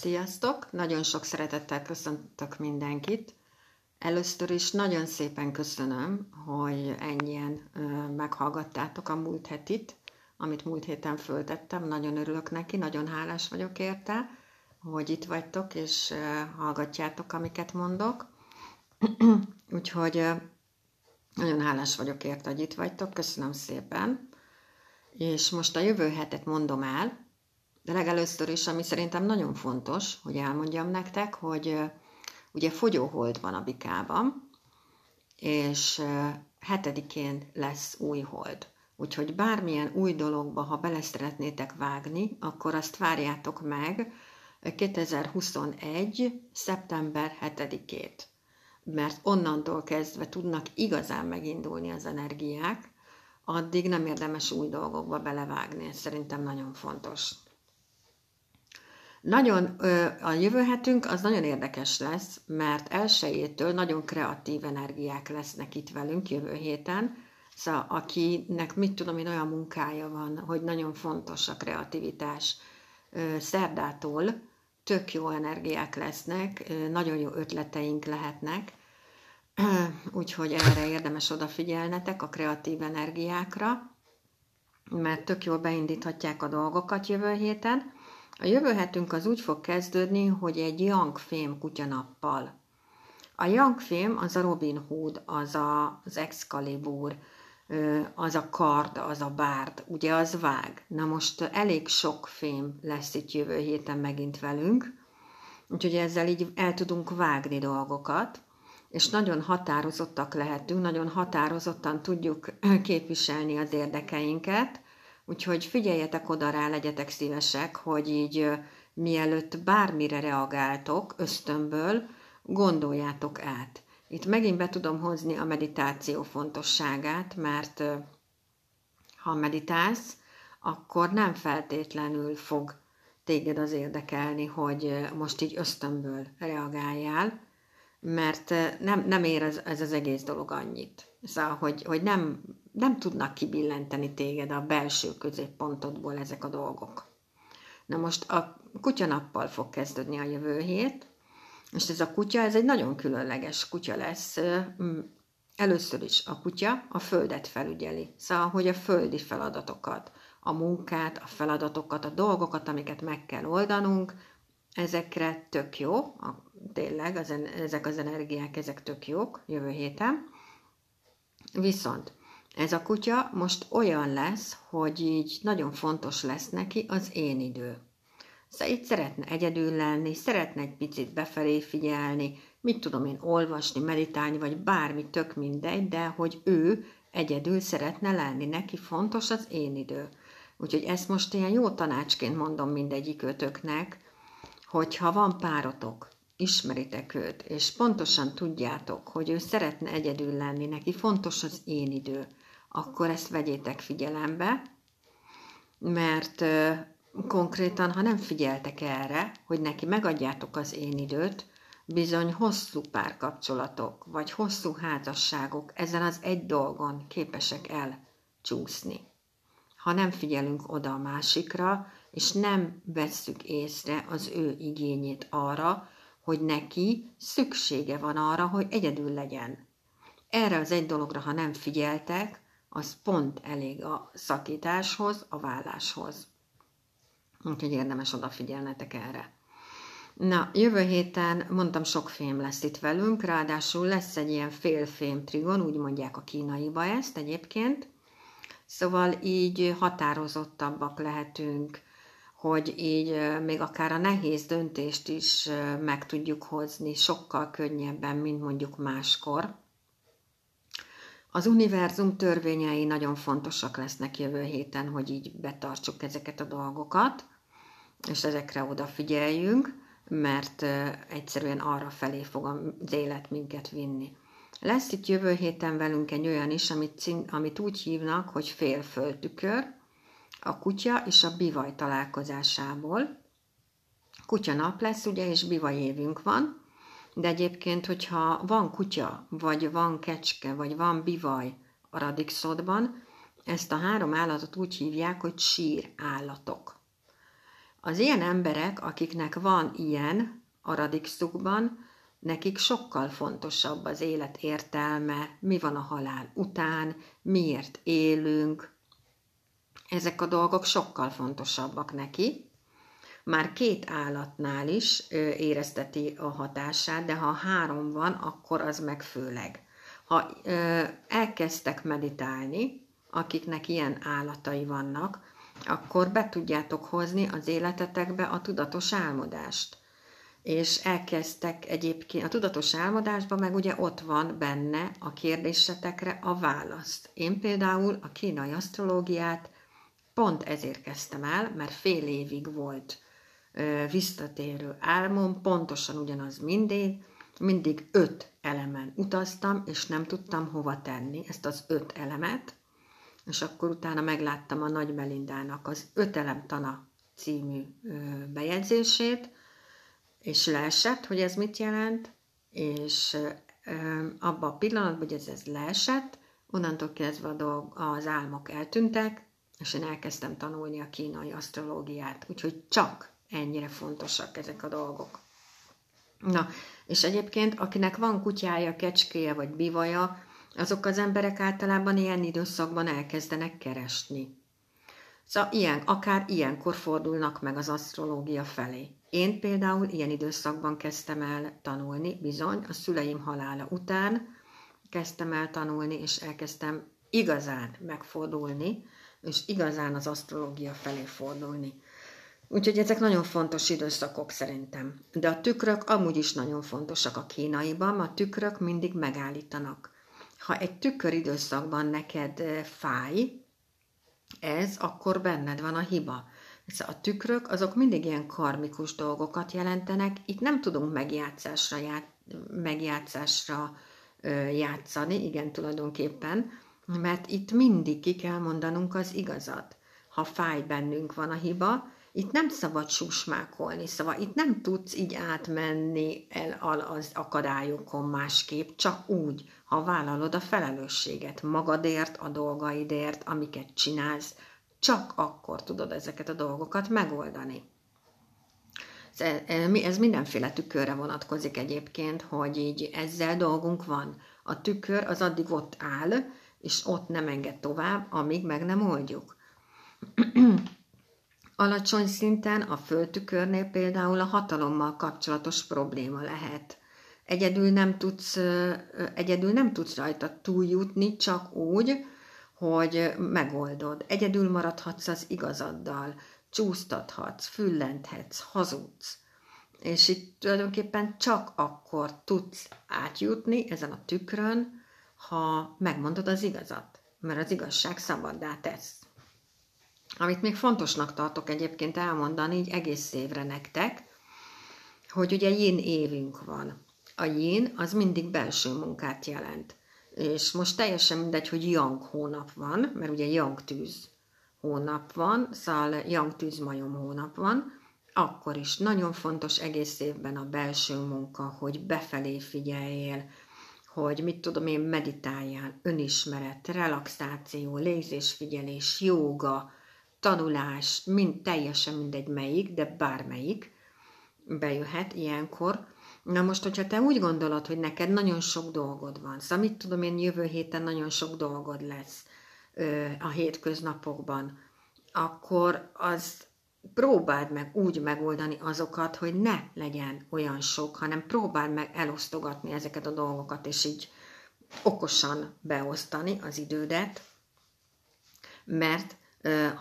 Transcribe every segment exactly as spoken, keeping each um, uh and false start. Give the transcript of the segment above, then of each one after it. Sziasztok! Nagyon sok szeretettel köszöntök mindenkit. Először is nagyon szépen köszönöm, hogy ennyien meghallgattátok a múlt hetit, amit múlt héten föltettem. Nagyon örülök neki, nagyon hálás vagyok érte, hogy itt vagytok és hallgatjátok, amiket mondok. Úgyhogy nagyon hálás vagyok érte, hogy itt vagytok. Köszönöm szépen. És most a jövő hetet mondom el, de legelőször is, ami szerintem nagyon fontos, hogy elmondjam nektek, hogy ugye fogyóhold van a bikában, és hetedikén lesz új hold. Úgyhogy bármilyen új dologba, ha bele szeretnétek vágni, akkor azt várjátok meg kétezer-huszonegy. szeptember hetedikét. Mert onnantól kezdve tudnak igazán megindulni az energiák, addig nem érdemes új dolgokba belevágni. Ez szerintem nagyon fontos. Nagyon, a jövő hetünk az nagyon érdekes lesz, mert elsőjétől nagyon kreatív energiák lesznek itt velünk jövő héten. Szóval akinek, mit tudom én, olyan munkája van, hogy nagyon fontos a kreativitás, szerdától tök jó energiák lesznek, nagyon jó ötleteink lehetnek, úgyhogy erre érdemes odafigyelnetek, a kreatív energiákra, mert tök jól beindíthatják a dolgokat jövő héten. A jövő hetünk az úgy fog kezdődni, hogy egy Yang-fém kutyanappal. A Yang-fém az a Robin Hood, az a, az Excalibur, az a kard, az a bárd, ugye az vág. Na most elég sok fém lesz itt jövő héten megint velünk, úgyhogy ezzel így el tudunk vágni dolgokat, és nagyon határozottak lehetünk, nagyon határozottan tudjuk képviselni az érdekeinket. Úgyhogy figyeljetek oda rá, legyetek szívesek, hogy így mielőtt bármire reagáltok ösztönből, gondoljátok át. Itt megint be tudom hozni a meditáció fontosságát, mert ha meditálsz, akkor nem feltétlenül fog téged az érdekelni, hogy most így ösztönből reagáljál, mert nem, nem ér ez, ez az egész dolog annyit. Szóval, hogy, hogy nem, nem tudnak kibillenteni téged a belső középpontodból ezek a dolgok. Na most a kutyanappal fog kezdődni a jövő hét, és ez a kutya, ez egy nagyon különleges kutya lesz. Először is a kutya a földet felügyeli. Szóval, hogy a földi feladatokat, a munkát, a feladatokat, a dolgokat, amiket meg kell oldanunk, ezekre tök jó, a, tényleg az, ezek az energiák, ezek tök jók jövő héten. Viszont ez a kutya most olyan lesz, hogy így nagyon fontos lesz neki az én idő. Szóval itt szeretne egyedül lenni, szeretne egy picit befelé figyelni, mit tudom én, olvasni, meditálni, vagy bármi, tök mindegy, de hogy ő egyedül szeretne lenni, neki fontos az én idő. Úgyhogy ezt most ilyen jó tanácsként mondom mindegyik ötöknek, hogyha van párotok, ismeritek őt, és pontosan tudjátok, hogy ő szeretne egyedül lenni, neki fontos az én idő, akkor ezt vegyétek figyelembe, mert ö, konkrétan, ha nem figyeltek erre, hogy neki megadjátok az én időt, bizony hosszú párkapcsolatok, vagy hosszú házasságok ezen az egy dolgon képesek elcsúszni. Ha nem figyelünk oda a másikra, és nem vesszük észre az ő igényét arra, hogy neki szüksége van arra, hogy egyedül legyen. Erre az egy dologra, ha nem figyeltek, az pont elég a szakításhoz, a váláshoz. Úgyhogy érdemes odafigyelnetek erre. Na, jövő héten, mondtam, sok fém lesz itt velünk, ráadásul lesz egy ilyen félfém trigon, úgy mondják a kínaiba ezt egyébként. Szóval így határozottabbak lehetünk, hogy így még akár a nehéz döntést is meg tudjuk hozni sokkal könnyebben, mint mondjuk máskor. Az univerzum törvényei nagyon fontosak lesznek jövő héten, hogy így betartsuk ezeket a dolgokat, és ezekre odafigyeljünk, mert egyszerűen arra felé fog az élet minket vinni. Lesz itt jövő héten velünk egy olyan is, amit, amit úgy hívnak, hogy félföldtükör, a kutya és a bivaj találkozásából. Kutyanap lesz, ugye, és bivaj évünk van, de egyébként, hogyha van kutya, vagy van kecske, vagy van bivaj a radixodban, ezt a három állatot úgy hívják, hogy sírállatok. Az ilyen emberek, akiknek van ilyen a radixukban, nekik sokkal fontosabb az élet értelme, mi van a halál után, miért élünk. Ezek a dolgok sokkal fontosabbak neki. Már két állatnál is érezteti a hatását, de ha három van, akkor az meg főleg. Ha elkezdtek meditálni, akiknek ilyen állatai vannak, akkor be tudjátok hozni az életetekbe a tudatos álmodást. És elkezdtek egyébként, a tudatos álmodásban meg ugye ott van benne a kérdésetekre a választ. Én például a kínai asztrológiát pont ezért kezdtem el, mert fél évig volt ö, visszatérő álmom, pontosan ugyanaz mindig, mindig öt elemen utaztam, és nem tudtam hova tenni ezt az öt elemet, és akkor utána megláttam a Nagy Melindának az Öt elem tana című ö, bejegyzését, és leesett, hogy ez mit jelent, és abban a pillanatban, hogy ez, ez leesett, onnantól kezdve a dolg, az álmok eltűntek, és én elkezdtem tanulni a kínai asztrológiát, úgyhogy csak ennyire fontosak ezek a dolgok. Na, és egyébként, akinek van kutyája, kecskéje vagy bivaja, azok az emberek általában ilyen időszakban elkezdenek keresni. Szóval ilyen, akár ilyenkor fordulnak meg az asztrológia felé. Én például ilyen időszakban kezdtem el tanulni, bizony, a szüleim halála után kezdtem el tanulni, és elkezdtem igazán megfordulni, és igazán az asztrológia felé fordulni. Úgyhogy ezek nagyon fontos időszakok szerintem. De a tükrök amúgy is nagyon fontosak a kínaiban, a tükrök mindig megállítanak. Ha egy tükör időszakban neked fáj, ez, akkor benned van a hiba. A tükrök, azok mindig ilyen karmikus dolgokat jelentenek, itt nem tudunk megjátszásra, ját, megjátszásra ö, játszani, igen, tulajdonképpen, mert itt mindig ki kell mondanunk az igazat. Ha fáj, bennünk van a hiba, itt nem szabad susmákolni, szóval itt nem tudsz így átmenni el az akadályokon másképp, csak úgy, ha vállalod a felelősséget magadért, a dolgaidért, amiket csinálsz, csak akkor tudod ezeket a dolgokat megoldani. Ez mindenféle tükörre vonatkozik egyébként, hogy így ezzel dolgunk van. A tükör az addig ott áll, és ott nem enged tovább, amíg meg nem oldjuk. Alacsony szinten a földtükörnél például a hatalommal kapcsolatos probléma lehet. Egyedül nem tudsz, egyedül nem tudsz rajta túljutni, csak úgy, hogy megoldod, egyedül maradhatsz az igazaddal, csúsztathatsz, füllenthetsz, hazudsz. És itt tulajdonképpen csak akkor tudsz átjutni ezen a tükrön, ha megmondod az igazat, mert az igazság szabaddá tesz. Amit még fontosnak tartok egyébként elmondani így egész évre nektek, hogy ugye yin évünk van. A yin az mindig belső munkát jelent. És most teljesen mindegy, hogy yang hónap van, mert ugye yang tűz hónap van, szóval yang tűz majom hónap van, akkor is nagyon fontos egész évben a belső munka, hogy befelé figyeljél, hogy mit tudom én, meditáljál, önismeret, relaxáció, légzésfigyelés, jóga, tanulás, mind, teljesen mindegy melyik, de bármelyik bejöhet ilyenkor. Na most, hogyha te úgy gondolod, hogy neked nagyon sok dolgod van, szóval mit tudom én, jövő héten nagyon sok dolgod lesz ö, a hétköznapokban, akkor az próbáld meg úgy megoldani azokat, hogy ne legyen olyan sok, hanem próbáld meg elosztogatni ezeket a dolgokat, és így okosan beosztani az idődet, mert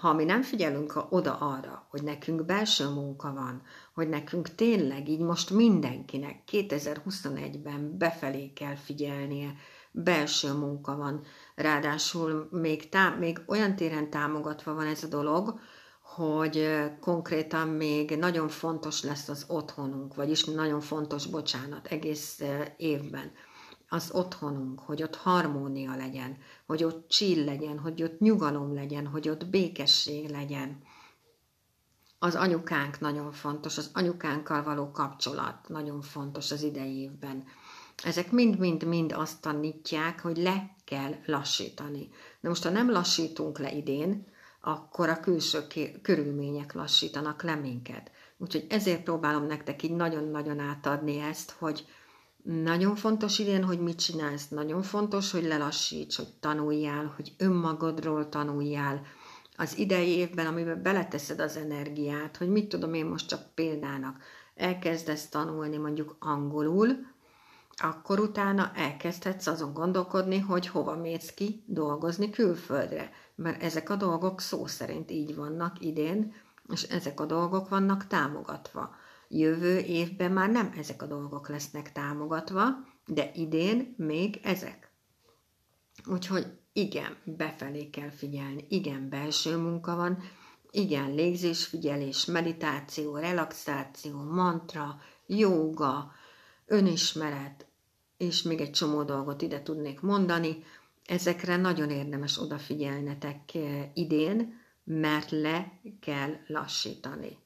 ha mi nem figyelünk oda arra, hogy nekünk belső munka van, hogy nekünk tényleg így most mindenkinek kétezer-huszonegyben befelé kell figyelnie, belső munka van, ráadásul még, tá- még olyan téren támogatva van ez a dolog, hogy konkrétan még nagyon fontos lesz az otthonunk, vagyis nagyon fontos, bocsánat, egész évben. Az otthonunk, hogy ott harmónia legyen, hogy ott chill legyen, hogy ott nyugalom legyen, hogy ott békesség legyen. Az anyukánk nagyon fontos, az anyukánkkal való kapcsolat nagyon fontos az idei évben. Ezek mind-mind-mind azt tanítják, hogy le kell lassítani. Na most, ha nem lassítunk le idén, akkor a külső körülmények lassítanak le minket. Úgyhogy ezért próbálom nektek így nagyon-nagyon átadni ezt, hogy nagyon fontos idén, hogy mit csinálsz, nagyon fontos, hogy lelassíts, hogy tanuljál, hogy önmagadról tanuljál. Az idei évben, amiben beleteszed az energiát, hogy mit tudom én most csak példának, elkezdesz tanulni mondjuk angolul, akkor utána elkezdhetsz azon gondolkodni, hogy hova mész ki dolgozni külföldre. Mert ezek a dolgok szó szerint így vannak idén, és ezek a dolgok vannak támogatva. Jövő évben már nem ezek a dolgok lesznek támogatva, de idén még ezek. Úgyhogy igen, befelé kell figyelni, igen, belső munka van, igen, légzés, figyelés, meditáció, relaxáció, mantra, jóga, önismeret, és még egy csomó dolgot ide tudnék mondani. Ezekre nagyon érdemes odafigyelnetek idén, mert le kell lassítani.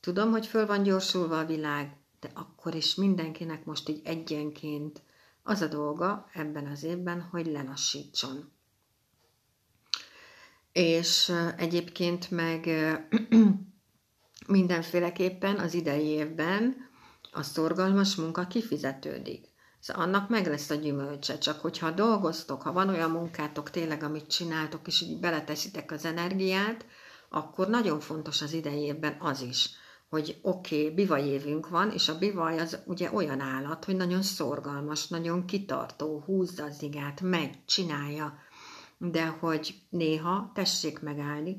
Tudom, hogy föl van gyorsulva a világ, de akkor is mindenkinek most így egyenként az a dolga ebben az évben, hogy lelassítson. És egyébként meg mindenféleképpen az idei évben a szorgalmas munka kifizetődik. Szóval annak meg lesz a gyümölcse, csak hogyha dolgoztok, ha van olyan munkátok tényleg, amit csináltok, és így beleteszitek az energiát, akkor nagyon fontos az idei évben az is, hogy oké, okay, bivaj évünk van, és a bivaj az ugye olyan állat, hogy nagyon szorgalmas, nagyon kitartó, húzza az igát, megy, csinálja, de hogy néha tessék megállni,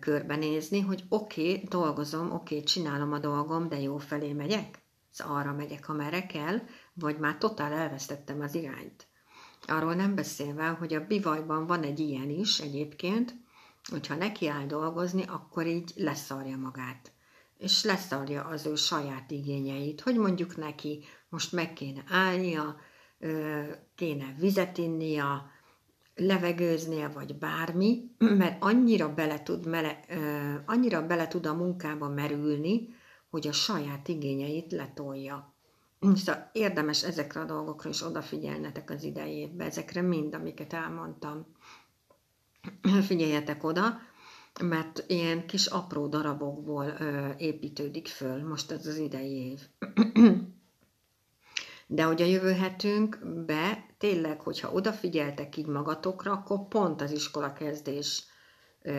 körbenézni, hogy oké, okay, dolgozom, oké, okay, csinálom a dolgom, de jó felé megyek? Szóval arra megyek, amerre kell, vagy már totál elvesztettem az irányt. Arról nem beszélve, hogy a bivajban van egy ilyen is egyébként, hogyha nekiáll dolgozni, akkor így leszarja magát. És leszarja az ő saját igényeit, hogy mondjuk neki most meg kéne állnia, kéne vizet innia, levegőznie, vagy bármi, mert annyira bele tud, mele, annyira bele tud a munkába merülni, hogy a saját igényeit letolja. Szóval érdemes ezekre a dolgokra is odafigyelnetek az idei évben, ezekre mind, amiket elmondtam. Figyeljetek oda, mert ilyen kis apró darabokból ö, építődik föl most ez az idei év. De hogy a jövő hetünkbe tényleg, hogyha odafigyeltek így magatokra, akkor pont az iskola kezdés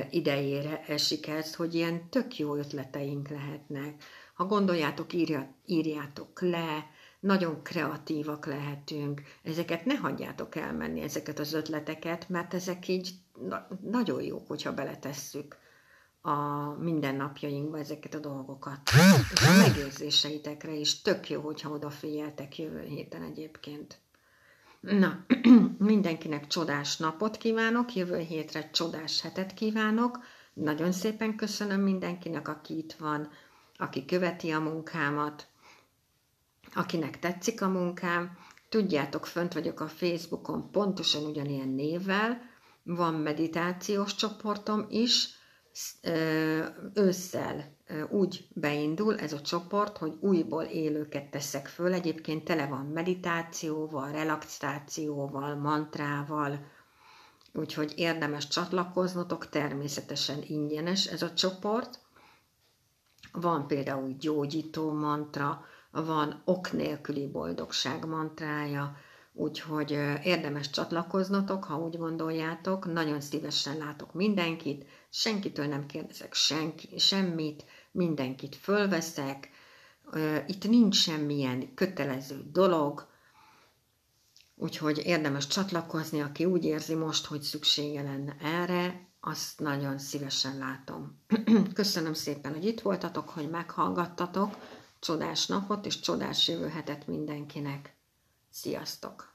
idejére esik ez, hogy ilyen tök jó ötleteink lehetnek. Ha gondoljátok, írja, írjátok le, nagyon kreatívak lehetünk. Ezeket ne hagyjátok elmenni, ezeket az ötleteket, mert ezek így na- nagyon jók, hogyha beletesszük a mindennapjainkba ezeket a dolgokat. És a megérzéseitekre is tök jó, hogyha odafigyeltek jövő héten egyébként. Na, mindenkinek csodás napot kívánok, jövő hétre csodás hetet kívánok. Nagyon szépen köszönöm mindenkinek, aki itt van, aki követi a munkámat, akinek tetszik a munkám. Tudjátok, fönt vagyok a Facebookon pontosan ugyanilyen névvel, van meditációs csoportom is, ősszel úgy beindul ez a csoport, hogy újból élőket teszek föl. Egyébként tele van meditációval, relaxációval, mantrával, úgyhogy érdemes csatlakoznotok, természetesen ingyenes ez a csoport. Van például gyógyító mantra, van ok nélküli boldogság mantrája, úgyhogy érdemes csatlakoznotok, ha úgy gondoljátok. Nagyon szívesen látok mindenkit, senkitől nem kérdezek senki, semmit, mindenkit fölveszek. Itt nincs semmilyen kötelező dolog, úgyhogy érdemes csatlakozni, aki úgy érzi most, hogy szüksége lenne erre, azt nagyon szívesen látom. Köszönöm szépen, hogy itt voltatok, hogy meghallgattatok. Csodás napot és csodás jövő hetet mindenkinek. Sziasztok!